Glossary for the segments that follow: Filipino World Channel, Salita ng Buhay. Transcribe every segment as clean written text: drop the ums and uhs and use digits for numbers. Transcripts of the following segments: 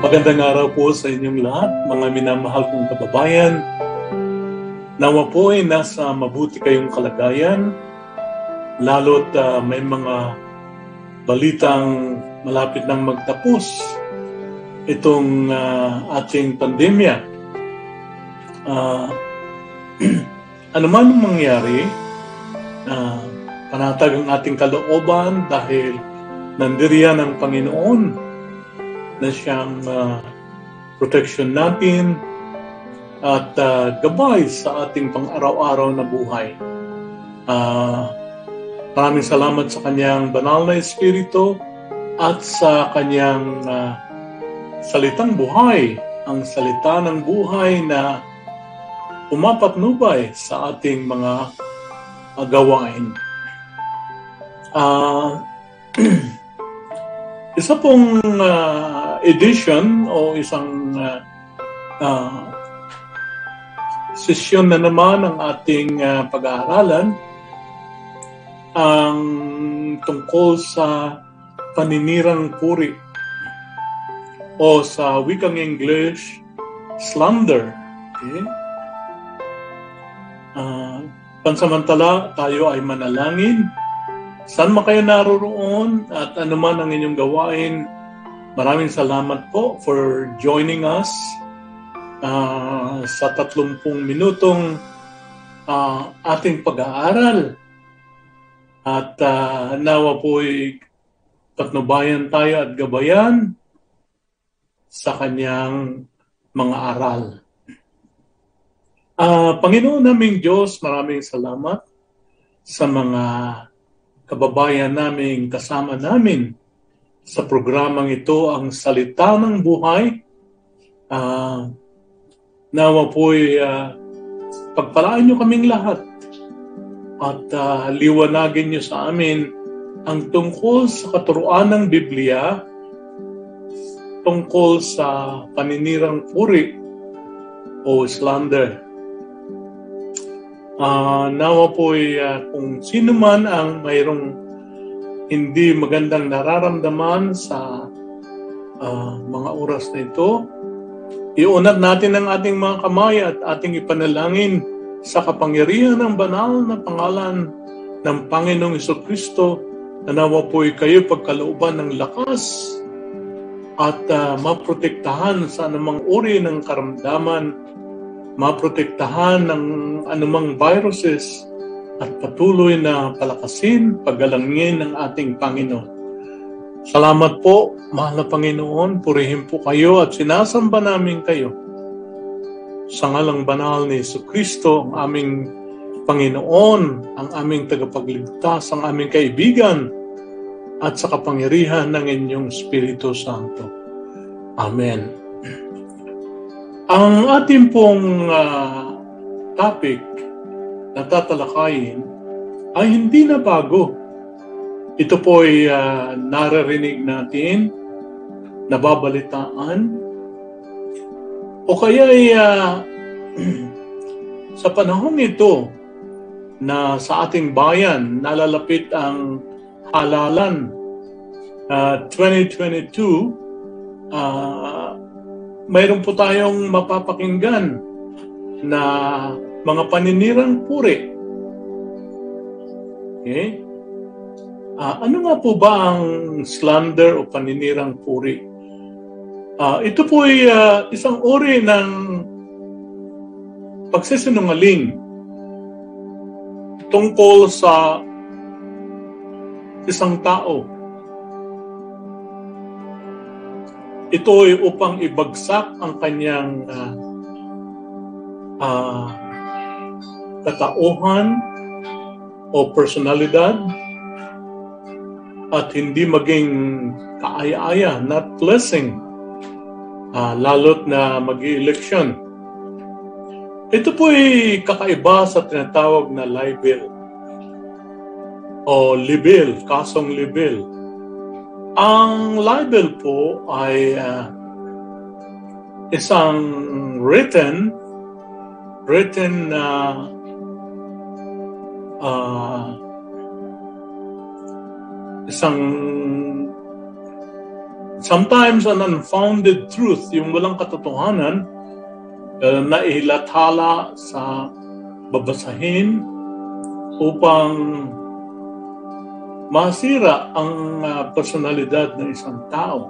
Magandang araw po sa inyong lahat, mga minamahal kong kababayan. Nawa po ay nasa mabuti kayong kalagayan, lalo't may mga balitang malapit nang magtapos itong ating pandemya. Ano man ang mangyari, panatag ang ating kalooban dahil nandiriyan ang Panginoon na siyang protection natin at gabay sa ating pang-araw-araw na buhay. Maraming salamat sa kanyang banal na espiritu at sa kanyang salitang buhay, ang salita ng buhay na umapatnubay sa ating mga gawain. Isa pong edition o isang session na naman ng ating pag-aaralan ang tungkol sa paninirang puri o sa wikang English, slander. Okay? Pansamantala tayo ay manalangin. Saan man kayo naroroon at anuman ang inyong gawain, maraming salamat po for joining us sa 30 minutong ating pag-aaral. At nawa po'y patnubayan tayo at gabayan sa kanyang mga aral. Panginoon naming Diyos, maraming salamat sa mga kababayan naming kasama namin sa programang ito, ang Salita ng Buhay. Nawa po'y pagpalaan niyo kaming lahat at liwanagin niyo sa amin ang tungkol sa katuruan ng Biblia, tungkol sa paninirang puri o slander. Nawa po'y kung sino man ang mayroong hindi magandang nararamdaman sa mga oras na ito, iunat natin ang ating mga kamay at ating ipanalangin sa kapangyarihan ng banal na pangalan ng Panginoong Jesucristo, na nawa po'y kayo pagkalooban ng lakas at maprotektahan sa anumang uri ng karamdaman, maprotektahan ng anumang viruses, at patuloy na palakasin, paggalangin ng ating Panginoon. Salamat po, mahal na Panginoon, purihin po kayo at sinasamba namin kayo. Sa ngalang banal ni Jesucristo, ang aming Panginoon, ang aming tagapagligtas, ang aming kaibigan, at sa kapangyarihan ng inyong Espiritu Santo. Amen. Ang ating pong topic na tatalakayin ay hindi na bago. Ito po ay naririnig natin, nababalitaan, o kaya ay sa panahong ito na sa ating bayan nalalapit ang halalan 2022, mayroon po tayong mapapakinggan na mga paninirang puri. Okay? Ano nga po ba ang slander o paninirang puri? Ito po ay isang uri ng pagsisinungaling tungkol sa isang tao. Ito ay upang ibagsak ang kanyang katauhan o personalidad at hindi maging kaaya-aya, not blessing, lalot na mag-election. Ito po ay kakaiba sa tinatawag na libel o libel, kasong libel. Ang libel po ay isang written na isang Sometimes an unfounded truth, yung walang katotohanan, na ihilathala sa babasahin upang masira ang personalidad ng isang tao.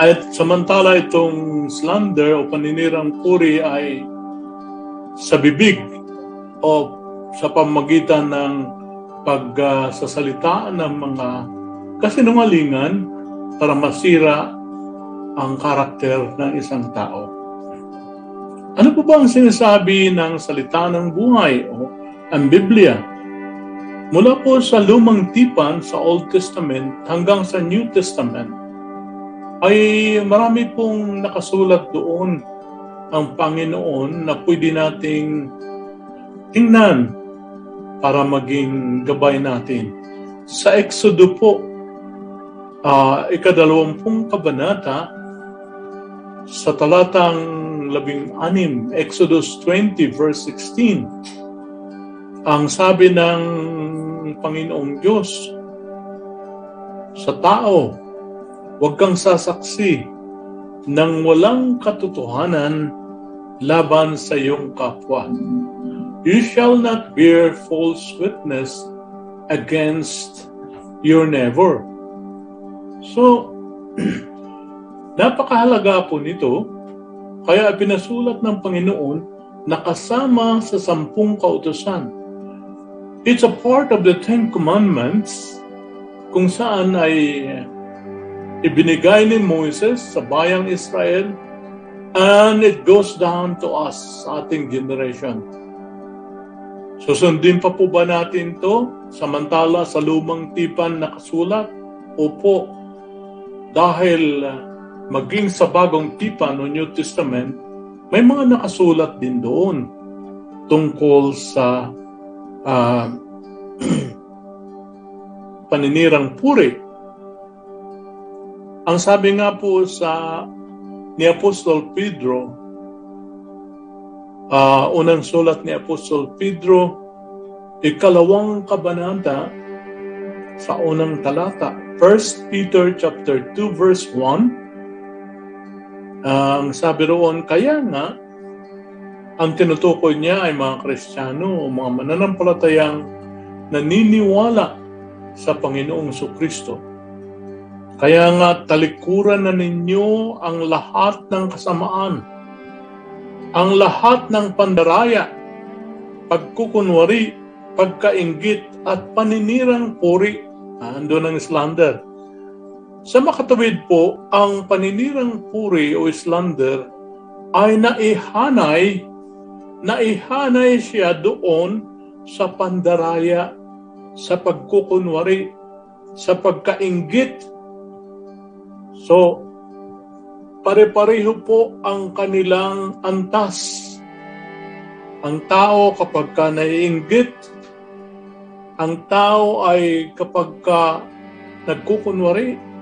At samantala itong slander o paninirang puri ay sa bibig o sa pamagitan ng pagsasalita ng mga kasinungalingan para masira ang karakter ng isang tao. Ano po ba ang sinasabi ng Salita ng Buhay o ang Biblia? Mula po sa Lumang Tipan sa Old Testament hanggang sa New Testament ay marami pong nakasulat doon ang Panginoon na pwede nating tingnan para maging gabay natin. Sa Exodo po, ika-20 kabanata sa talatang 16, Exodus 20 verse 16. Ang sabi ng Panginoong Diyos sa tao, huwag kang sasaksi ng walang katotohanan laban sa iyong kapwa. You shall not bear false witness against your neighbor. So, napakahalaga po nito. Kaya pinasulat ng Panginoon na kasama sa 10 kautusan. It's a part of the 10 Commandments kung saan ay ibinigay ni Moses sa bayang Israel, and it goes down to us, sa ating generation. Susundin pa po ba natin to samantala sa Lumang Tipan nakasulat? Opo, dahil maging sa Bagong Tipan o New Testament, may mga nakasulat din doon tungkol sa paninirang puri. Ang sabi nga po sa ni Apostol Pedro, unang sulat ni Apostol Pedro, 2nd kabanata sa 1st talata, 1 Peter chapter 2 verse 1. Ang sabi roon, kaya nga, ang tinutukoy niya ay mga Kristiyano o mga mananampalatayang naniniwala sa Panginoong Jesucristo. Kaya nga, talikuran na ninyo ang lahat ng kasamaan, ang lahat ng pandaraya, pagkukunwari, pagkainggit, at paninirang puri. Doon ang slander. Sa makatawid po, ang paninirang puri o slander ay naihanay siya doon sa pandaraya, sa pagkukunwari, sa pagkainggit. So, pare-pareho po ang kanilang antas. Ang tao kapag ka naiinggit, ang tao ay kapag ka nagkukunwari,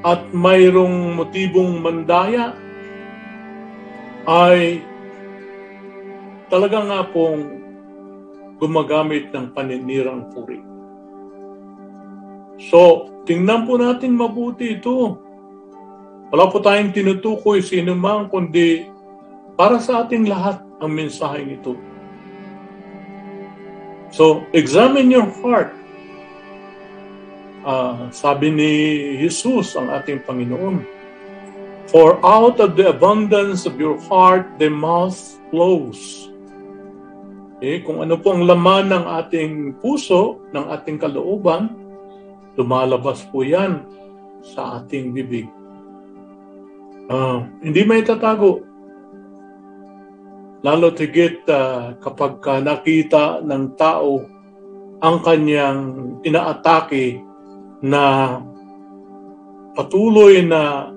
at mayroong motibong mandaya, ay talaga nga pong gumagamit ng paninirang puri. So, tingnan po natin mabuti ito. Wala po tayong tinutukoy sino man, kundi para sa ating lahat ang mensaheng ito. So, examine your heart. Sabi ni Jesus, ang ating Panginoon, for out of the abundance of your heart, the mouth flows. Okay? Kung ano po ang laman ng ating puso, ng ating kalooban, lumalabas po yan sa ating bibig. Hindi may tatago. Lalo tigit kapag nakita ng tao ang kanyang inaatake na patuloy na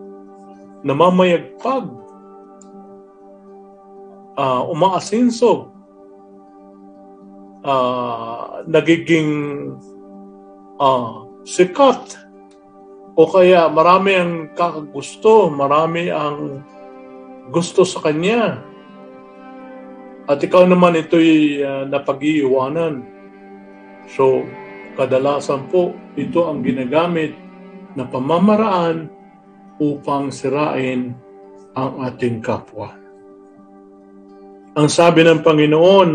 namamayagpag, umaasinso, nagiging sikat, o kaya marami ang kakagusto, marami ang gusto sa kanya, at ikaw naman ito'y napag-iiwanan. So, kadalasan po, ito ang ginagamit na pamamaraan upang sirain ang ating kapwa. Ang sabi ng Panginoon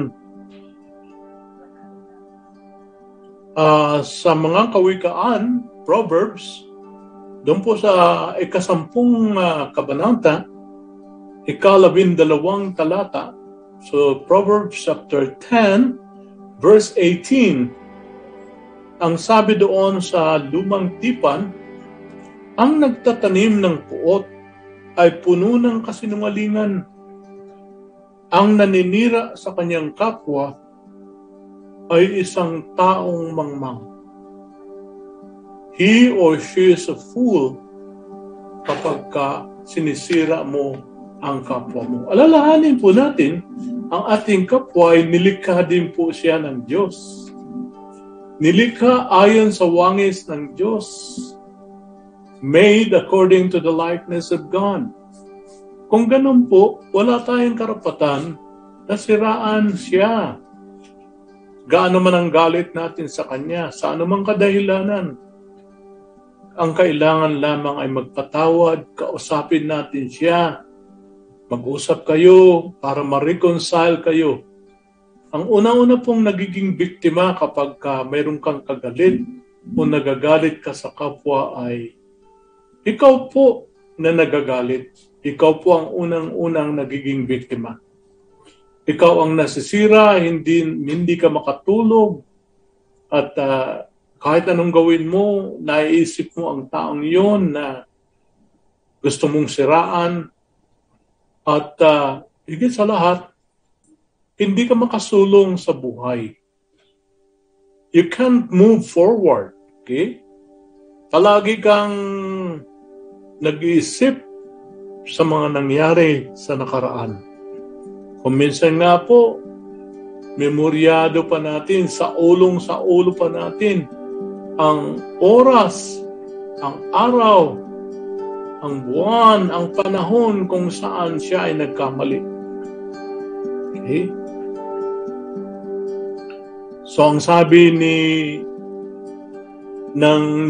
sa mga kawikaan, Proverbs, doon po sa 10 kabanata, 12 talata. So Proverbs chapter 10, verse 18. Ang sabi doon sa Lumang Tipan, ang nagtatanim ng puot ay puno ng kasinungalingan. Ang naninira sa kanyang kapwa ay isang taong mangmang. He or she is a fool kapag sinisira mo ang kapwa mo. Alalahanin po natin, ang ating kapwa ay nilikha din po siya ng Diyos. Nilikha ayon sa wangis ng Diyos. Made according to the likeness of God. Kung ganun po, wala tayong karapatan na siraan siya. Gaano man ang galit natin sa Kanya, sa anumang kadahilanan, ang kailangan lamang ay magpatawad, kausapin natin siya. Mag-usap kayo para ma-reconcile kayo. Ang una-una pong nagiging biktima kapag mayroon kang kagalit o nagagalit ka sa kapwa ay ikaw po na nagagalit. Ikaw po ang unang-unang nagiging biktima. Ikaw ang nasisira, hindi ka makatulog at kahit anong gawin mo, naiisip mo ang taong yon na gusto mong siraan. At higit sa lahat, hindi ka makasulong sa buhay. You can't move forward. Okay? Palagi kang nag-iisip sa mga nangyari sa nakaraan. Kung minsan nga po, memoryado pa natin, sa ulo pa natin, ang oras, ang araw, ang buwan, ang panahon kung saan siya ay nagkamali. Okay? So ang sabi ni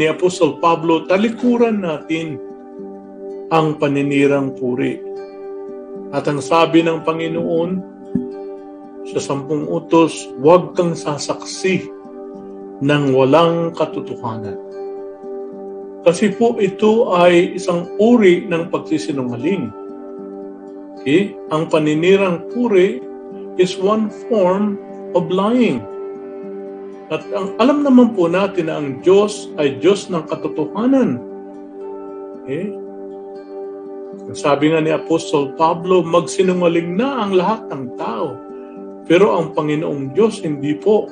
Apostol Pablo, talikuran natin ang paninirang puri. At ang sabi ng Panginoon sa 10 utos, huwag kang sasaksi ng walang katotohanan. Kasi po ito ay isang uri ng pagsisinungaling. Okay? Ang paninirang puri is one form of lying. At alam naman po natin na ang Diyos ay Diyos ng katotohanan. Okay? Sabi nga ni Apostol Pablo, magsinungaling na ang lahat ng tao. Pero ang Panginoong Diyos, hindi po.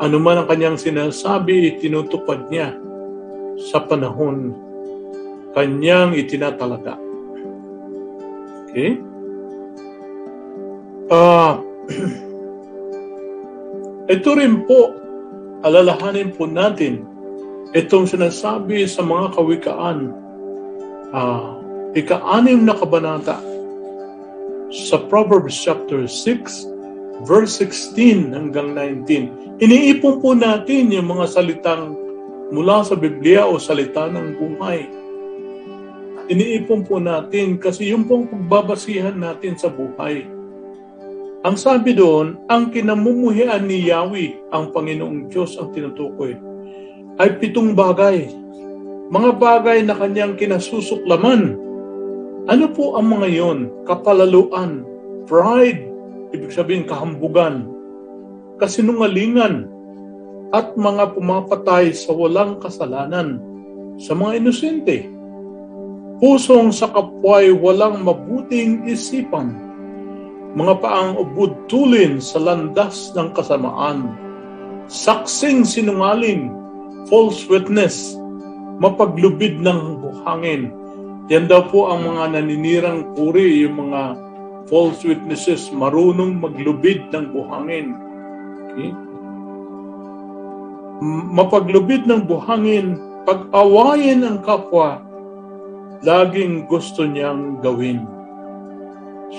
Ano man ang kanyang sinasabi, itinutupad niya sa panahon. Kanyang itinatalaga. Okay? Ito rin po, alalahanin po natin, itong sinasabi sa mga kawikaan, 6 na kabanata, sa Proverbs chapter 6, verse 16 hanggang 19. Iniipon po natin yung mga salitang mula sa Biblia o salita ng buhay. Iniipon po natin kasi yung pong pagbabasihan natin sa buhay. Ang sabi doon, ang kinamumuhian ni Yahweh, ang Panginoong Diyos ang tinutukoy, ay 7 bagay. Mga bagay na kanyang kinasusuklaman. Ano po ang mga yon? Kapalaluan, pride, ibig sabihin kahambugan, kasinungalingan, at mga pumapatay sa walang kasalanan, sa mga inosente. Pusong sa kapwa'y walang mabuting isipan. Mga paang ubod tulin sa landas ng kasamaan, saksing sinungaling, false witness, mapaglubid ng buhangin. Yan daw po ang mga naninirang puri, yung mga false witnesses, marunong maglubid ng buhangin. Okay? Mapaglubid ng buhangin, pag-awayin ang kapwa, laging gusto niyang gawin.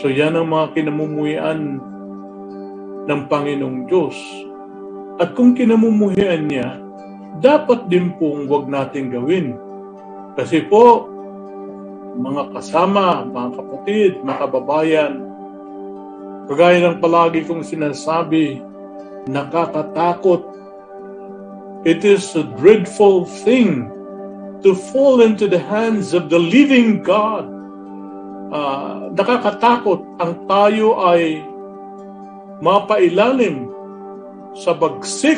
So yan ang mga kinamumuhian ng Panginoong Diyos. At kung kinamumuhian niya, dapat din pong huwag natin gawin. Kasi po, mga kasama, mga kapatid, mga kababayan, kagaya ng palagi kong sinasabi, nakakatakot. It is a dreadful thing to fall into the hands of the living God. Nakakatakot ang tayo ay mapailalim sa bagsik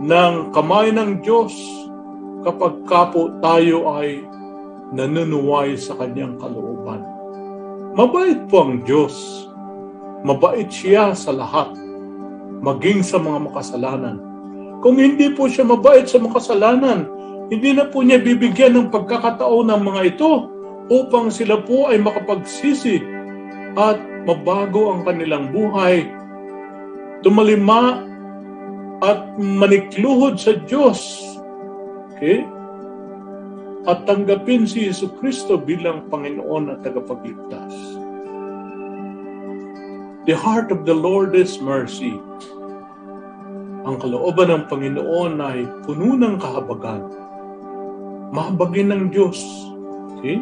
ng kamay ng Diyos kapag kapo tayo ay nanunuway sa kanyang kalooban. Mabait po ang Diyos. Mabait siya sa lahat, maging sa mga makasalanan. Kung hindi po siya mabait sa makasalanan, hindi na po niya bibigyan ng pagkakataon ng mga ito upang sila po ay makapagsisi at mabago ang kanilang buhay, tumalima at manikluhod sa Diyos, okay? At tanggapin si Yesu Kristo bilang Panginoon at tagapagligtas. The heart of the Lord is mercy. Ang kalooban ng Panginoon ay puno ng kahabagan. Mahabagin ng Diyos. Okay?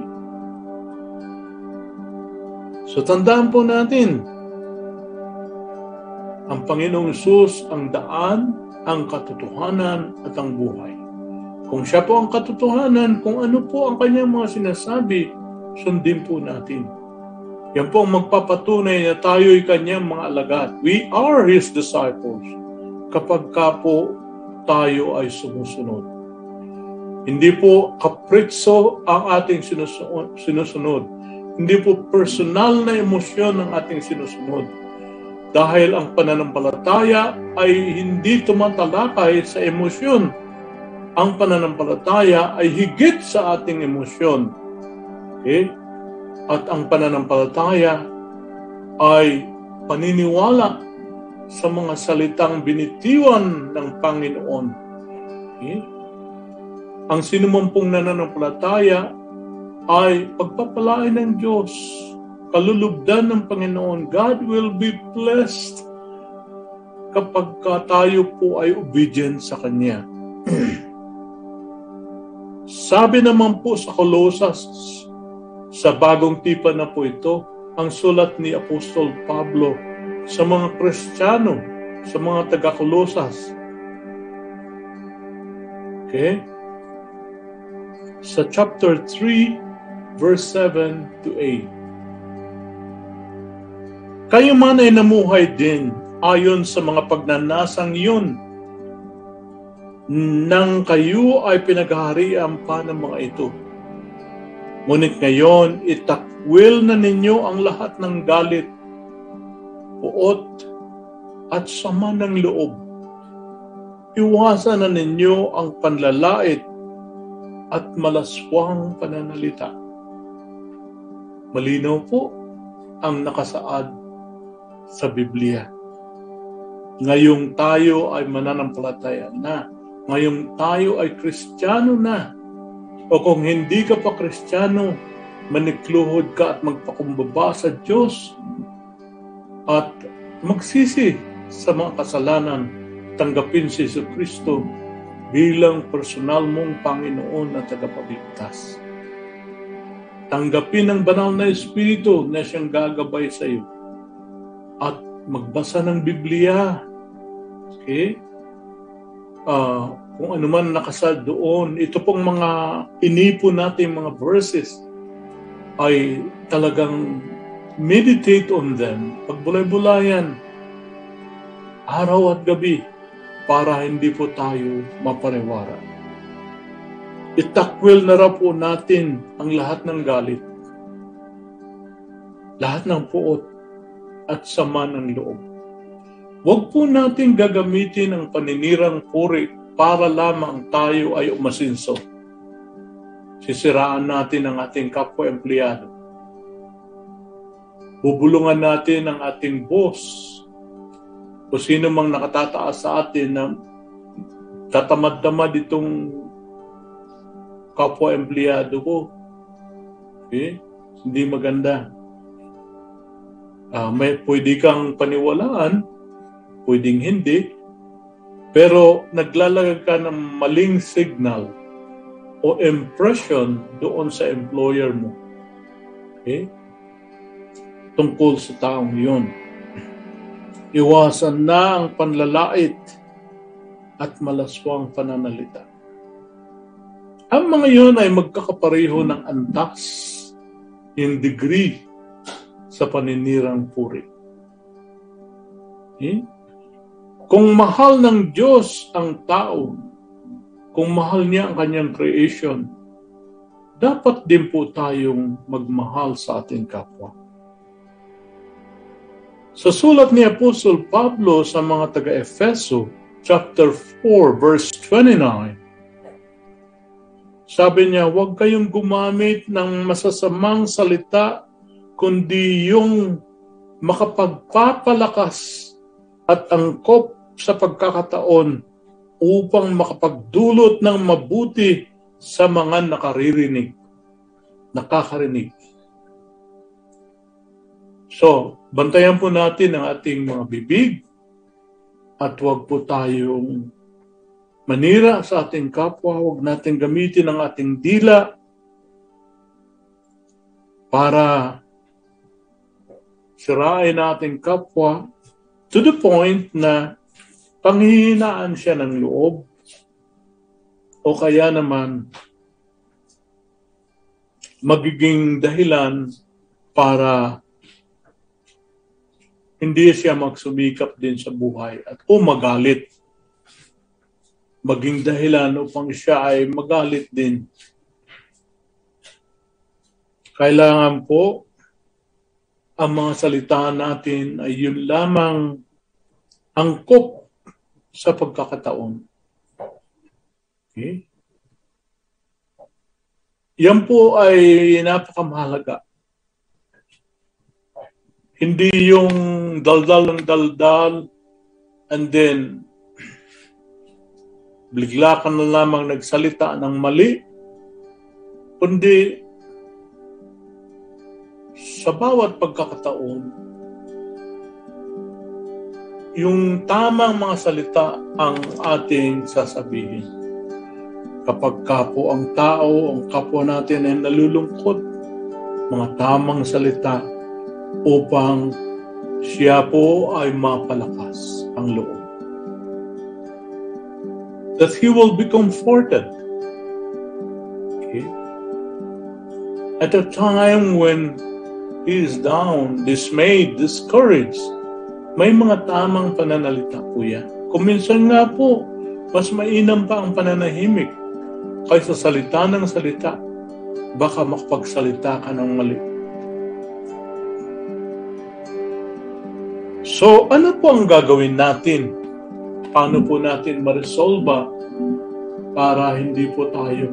So tandaan po natin, ang Panginoong Hesus ang daan, ang katotohanan at ang buhay. Kung siya po ang katotohanan, kung ano po ang kanyang mga sinasabi, sundin po natin. Yan po ang magpapatunay na tayo'y kanyang mga alagad. We are His disciples kapag ka po tayo ay sumusunod. Hindi po kapritso ang ating sinusunod. Hindi po personal na emosyon ang ating sinusunod. Dahil ang pananampalataya ay hindi tumatalakay sa emosyon. Ang pananampalataya ay higit sa ating emosyon. Okay? At ang pananampalataya ay paniniwala sa mga salitang binitiwan ng Panginoon. Okay? Ang sinumampung nananampalataya ay pagpapalain ng Diyos. Kalulugdan ng Panginoon, God will be blessed kapag tayo po ay obedient sa Kanya. Sabi naman po sa Kolosas, sa bagong tipa na po ito, ang sulat ni Apostol Pablo sa mga Kristiyano, sa mga taga-Kolosas. Okay? Sa chapter 3, verse 7 to 8. Kayo man ay namuhay din ayon sa mga pagnanasang iyon, nang kayo ay pinaghaharian pa ng mga ito. Ngunit ngayon, itakwil na ninyo ang lahat ng galit, puot, at sama ng loob. Iwasan na ninyo ang panlalait at malaswang pananalita. Malinaw po ang nakasaad sa Biblia. Ngayong tayo ay mananampalataya na. Ngayong tayo ay Kristiyano na. O kung hindi ka pa Kristiyano, manikluhod ka at magpakumbaba sa Diyos at magsisi sa mga kasalanan. Tanggapin si Yesu Kristo bilang personal mong Panginoon at tagapagligtas. Tanggapin ang banal na Espiritu na siyang gagabay sa iyo. At magbasa ng Biblia. Okay? Kung ano man nakasad doon, ito pong mga inipon natin mga verses ay talagang meditate on them. Pagbulay-bulayan araw at gabi para hindi po tayo maparewara. Itakwil na po natin ang lahat ng galit, lahat ng puot, at sama ng loob. Huwag po natin gagamitin ang paninirang puri para lamang tayo ay umasinso. Sisiraan natin ang ating kapwa-empleyado. Bubulungan natin ang ating boss o sino mang nakatataas sa atin na tatamad-tamad itong kapwa-empleyado ko. Okay? Hindi maganda. Pwede kang paniwalaan, pwedeng hindi, pero naglalagay ka ng maling signal o impression doon sa employer mo. Okay? Tungkol sa taong yun. Iwasan na ang panlalait at malaswang pananalita. Ang mga yun ay magkakapareho ng antas in degree sa paninirang puri. Okay? Kung mahal ng Diyos ang tao, kung mahal niya ang kanyang creation, dapat din po tayong magmahal sa ating kapwa. Sa sulat ni Apostol Pablo sa mga taga-Efeso, chapter 4, verse 29, sabi niya, huwag kayong gumamit ng masasamang salita, kundi yung makapagpapalakas at angkop sa pagkakataon upang makapagdulot ng mabuti sa mga nakakarinig. So, bantayan po natin ang ating mga bibig at huwag po tayong manira sa ating kapwa. Huwag natin gamitin ang ating dila para sirain natin kapwa to the point na panghihinaan siya ng loob o kaya naman magiging dahilan para hindi siya magsumikap din sa buhay at magalit. Maging dahilan upang siya ay magalit din. Kailangan po ang mga salita natin ay yun lamang angkop sa pagkakataon. Okay? Yan po ay napakamahalaga. Hindi yung daldal and then bigla ka na lamang nagsalita ng mali, kundi sa bawat pagkakataon, yung tamang mga salita ang ating sasabihin. Kapag kapo ang tao, ang kapwa natin ay nalulungkot, mga tamang salita upang siya po ay mapalakas ang loob. That he will be comforted. Okay? At a time when he is down, dismayed, discouraged, may mga tamang pananalita po yan. Kung minsan nga po, mas mainam pa ang pananahimik kaysa salita ng salita. Baka makapagsalita ka ng mali. So, ano po ang gagawin natin? Paano po natin ma-resolve para hindi po tayo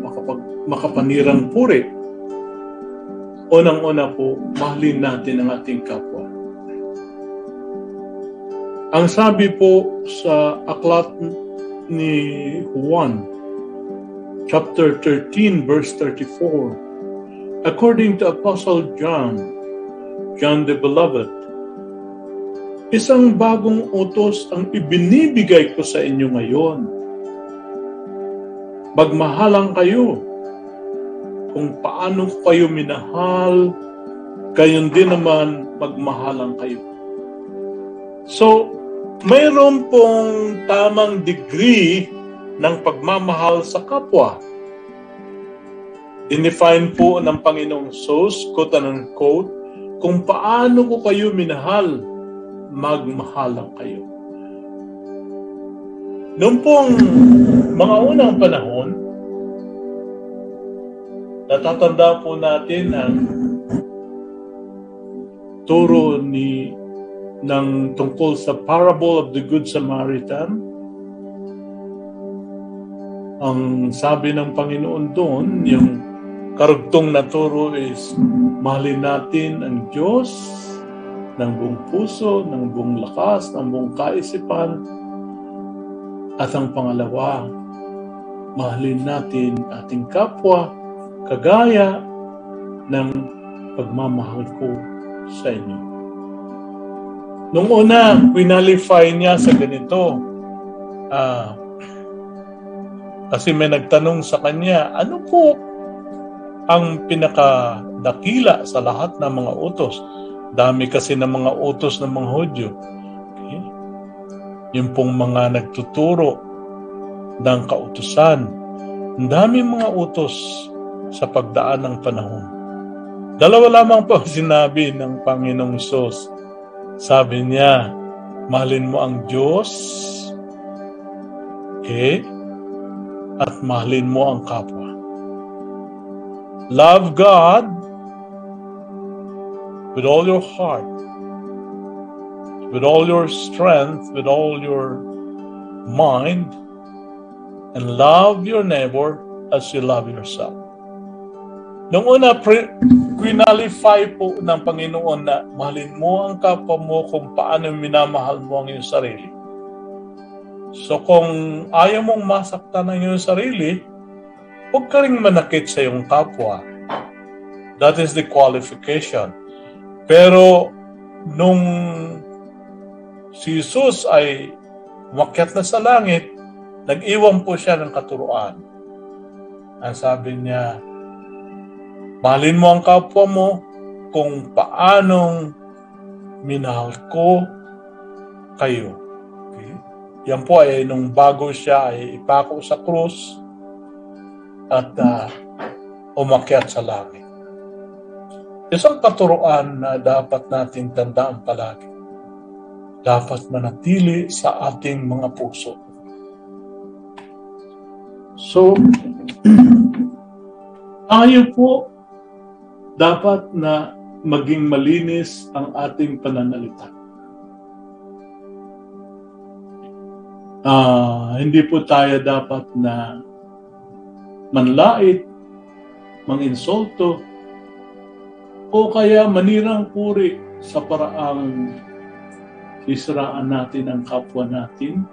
makapanirang puri? Unang-una po, mahalin natin ang ating kapwa. Ang sabi po sa aklat ni Juan, chapter 13, verse 34, according to Apostle John the Beloved, isang bagong utos ang ibinibigay ko sa inyo ngayon. Magmahalan kayo. Kung paano kayo minahal, kayon din naman magmahalan kayo. So, mayroon pong tamang degree ng pagmamahal sa kapwa. Dinefine po ng Panginoong Jesus, quote and quote, kung paano ko kayo minahal, magmahalan kayo. Noong pong mga unang panahon, natatanda po natin ang turo ng tungkol sa parable of the Good Samaritan. Ang sabi ng Panginoon doon, yung karugtong na turo is mahalin natin ang Diyos ng buong puso, ng buong lakas, ng buong kaisipan. At ang pangalawa, mahalin natin ating kapwa kagaya ng pagmamahal ko sa inyo. Noong una, pinalify niya sa ganito, Kasi may nagtanong sa kanya, ano po ang pinakadakila sa lahat ng mga utos? Dami kasi ng mga utos ng mga Hudyo. Okay? Yung pong mga nagtuturo ng kautusan. Ang dami mga utos sa pagdaan ng panahon. Dalawa lamang po sinabi ng Panginoong Isus. Sabi niya, mahalin mo ang Diyos, okay? At mahalin mo ang kapwa. Love God with all your heart, with all your strength, with all your mind, and love your neighbor as you love yourself. Nung una, quinalify po ng Panginoon na mahalin mo ang kapwa mo kung paano minamahal mo ang iyong sarili. So kung ayaw mong masaktan ang iyong sarili, huwag ka rin manakit sa iyong kapwa. That is the qualification. Pero nung si Jesus ay umakyat na sa langit, nag-iwan po siya ng katuruan. Ang sabi niya, mahalin mo ang kapwa mo kung paanong minahal ko kayo. Okay? Yan po ay nung bago siya ay ipako sa krus, at umakyat sa langit. Isang katuruan na dapat natin tandaan palagi. Dapat manatili sa ating mga puso. So, tayo po dapat na maging malinis ang ating pananalita. Hindi po tayo dapat na manlait, manginsulto, o kaya manirang puri sa paraang sisiraan natin ang kapwa natin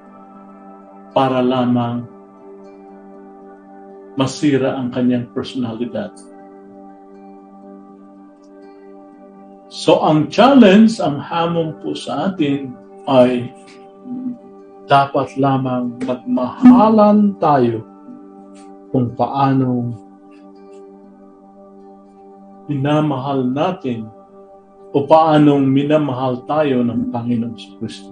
para lamang masira ang kanyang personalidad. So ang challenge, ang hamon po sa atin ay dapat lamang magmahalan tayo kung paano minamahal natin o paanong minamahal tayo ng Panginoon sa Kristo.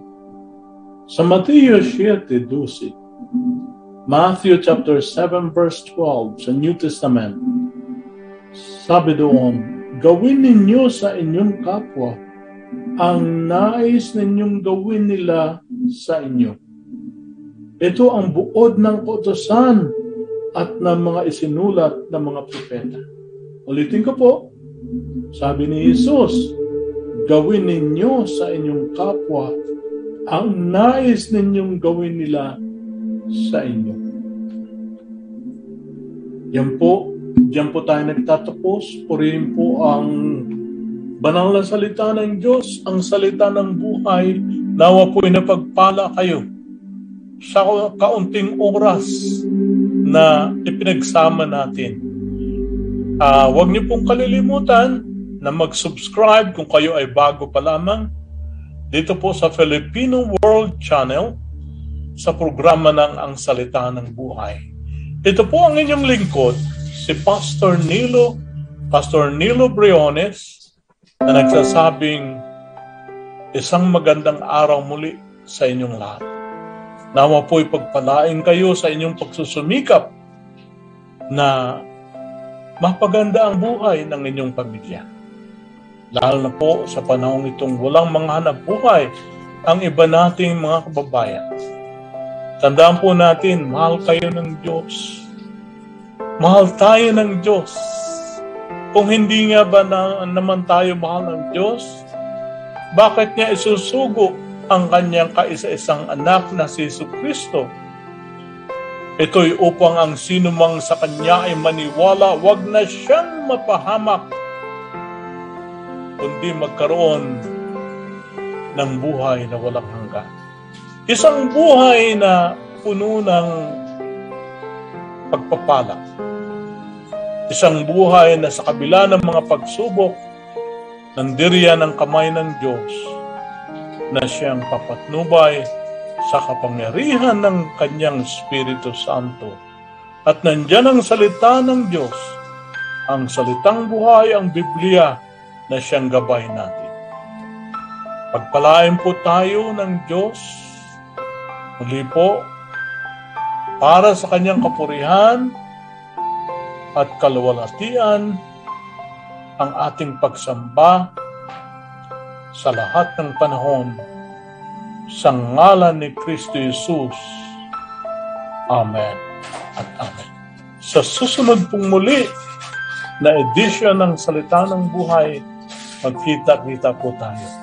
Sa Mateo 7:12, Matthew chapter 7 verse 12 sa New Testament, sabi doon, gawin ninyo sa inyong kapwa ang nais ninyong gawin nila sa inyo. Ito ang buod ng kautusan at ng mga isinulat ng mga propeta. Ulitin ko po, sabi ni Jesus, gawin ninyo sa inyong kapwa ang nais ninyong gawin nila sa inyo. Yan po, diyan po tayo nagtatapos. Purihin po ang banal na salita ng Diyos, ang salita ng buhay. Nawa po'y napagpala kayo sa kaunting oras na ipinagsama natin. Huwag niyo pong kalilimutan na mag-subscribe kung kayo ay bago pa lamang dito po sa Filipino World Channel sa programa ng Ang Salita ng Buhay. Ito po ang inyong lingkod, si Pastor Nilo Briones, na nagsasabing isang magandang araw muli sa inyong lahat. Nawa po'y pagpalain kayo sa inyong pagsusumikap na mapaganda ang buhay ng inyong pamilya. Lalo na po sa panahong itong walang manghanap buhay ang iba nating mga kababayan. Tandaan po natin, mahal kayo ng Diyos. Mahal tayo ng Diyos. Kung hindi nga ba naman tayo mahal ng Diyos, bakit niya isusugo ang kanyang kaisa-isang anak na si Jesucristo? Ito'y upang ang sinumang sa kanya ay maniwala, wag na siyang mapahamak, kundi magkaroon ng buhay na walang hanggan. Isang buhay na puno ng pagpapala. Isang buhay na sa kabila ng mga pagsubok, nandiriyan ang kamay ng Diyos na siyang papatnubay sa kapangyarihan ng kanyang Espiritu Santo At nandyan ang salita ng Diyos, ang salitang buhay, ang Biblia na siyang gabay natin. Pagpalain po tayo ng Diyos, muli po, para sa kanyang kapurihan at kaluwalhatian ang ating pagsamba sa lahat ng panahon sa ngalan ni Kristo Jesus. Amen at Amen. Sa susunod pong muli na edisyon ng Salita ng Buhay, magkita-kita po tayo.